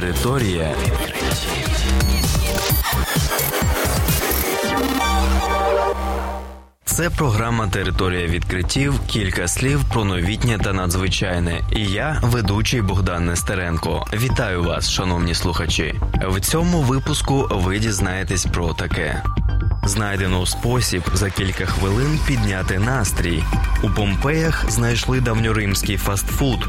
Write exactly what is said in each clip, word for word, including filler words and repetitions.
Територія відкриттів. Це програма «Територія відкриттів», кілька слів про новітнє та надзвичайне. І я, ведучий Богдан Нестеренко. Вітаю вас, шановні слухачі. В цьому випуску ви дізнаєтесь про таке. Знайдено спосіб за кілька хвилин підняти настрій. У Помпеях знайшли давньоримський фастфуд.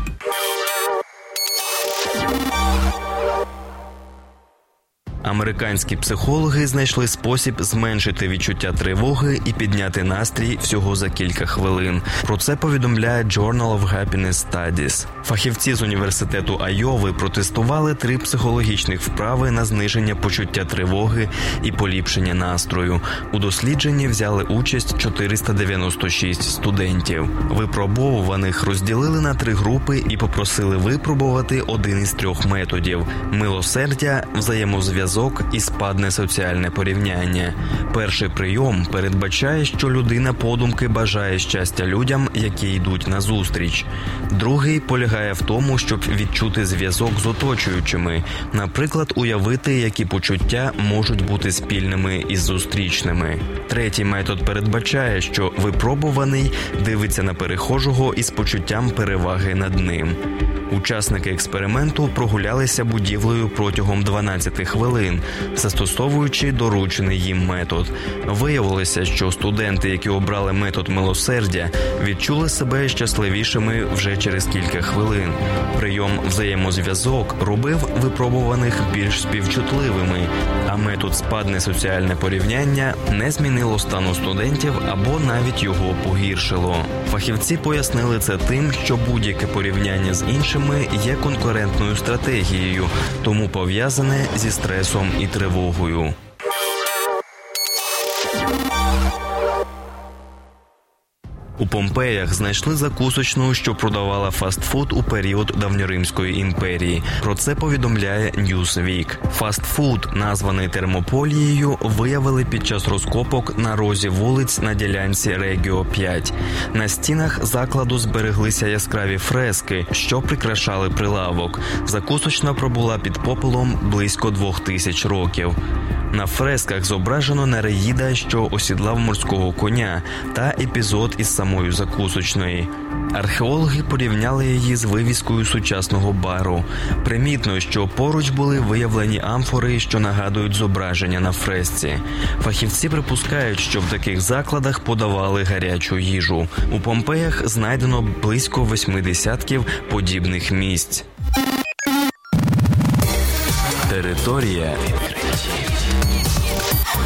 Американські психологи знайшли спосіб зменшити відчуття тривоги і підняти настрій всього за кілька хвилин. Про це повідомляє Journal of Happiness Studies. Фахівці з університету Айови протестували три психологічних вправи на зниження почуття тривоги і поліпшення настрою. У дослідженні взяли участь чотириста дев'яносто шість студентів. Випробовуваних розділили на три групи і попросили випробувати один із трьох методів – милосердя, взаємозв'язок і спадне соціальне порівняння. Перший прийом передбачає, що людина подумки бажає щастя людям, які йдуть назустріч. Другий полягає в тому, щоб відчути зв'язок з оточуючими, наприклад, уявити, які почуття можуть бути спільними із зустрічними. Третій метод передбачає, що випробуваний дивиться на перехожого із почуттям переваги над ним. Учасники експерименту прогулялися будівлею протягом дванадцяти хвилин, застосовуючи доручений їм метод. Виявилося, що студенти, які обрали метод милосердя, відчули себе щасливішими вже через кілька хвилин. Прийом взаємозв'язок робив випробуваних більш співчутливими, а метод спадне соціальне порівняння не змінило стану студентів або навіть його погіршило. Фахівці пояснили це тим, що будь-яке порівняння з іншим є конкурентною стратегією, тому пов'язане зі стресом і тривогою. У Помпеях знайшли закусочну, що продавала фастфуд у період давньоримської імперії. Про це повідомляє Newsweek. Фастфуд, названий термополією, виявили під час розкопок на розі вулиць на ділянці Регіо п'ять. На стінах закладу збереглися яскраві фрески, що прикрашали прилавок. Закусочна пробула під попелом близько двох тисяч років. На фресках зображено Нереїда, що осідлав морського коня, та епізод із самою закусочної. Археологи порівняли її з вивіскою сучасного бару. Примітно, що поруч були виявлені амфори, що нагадують зображення на фресці. Фахівці припускають, що в таких закладах подавали гарячу їжу. У Помпеях знайдено близько восьми десятків подібних місць. Територія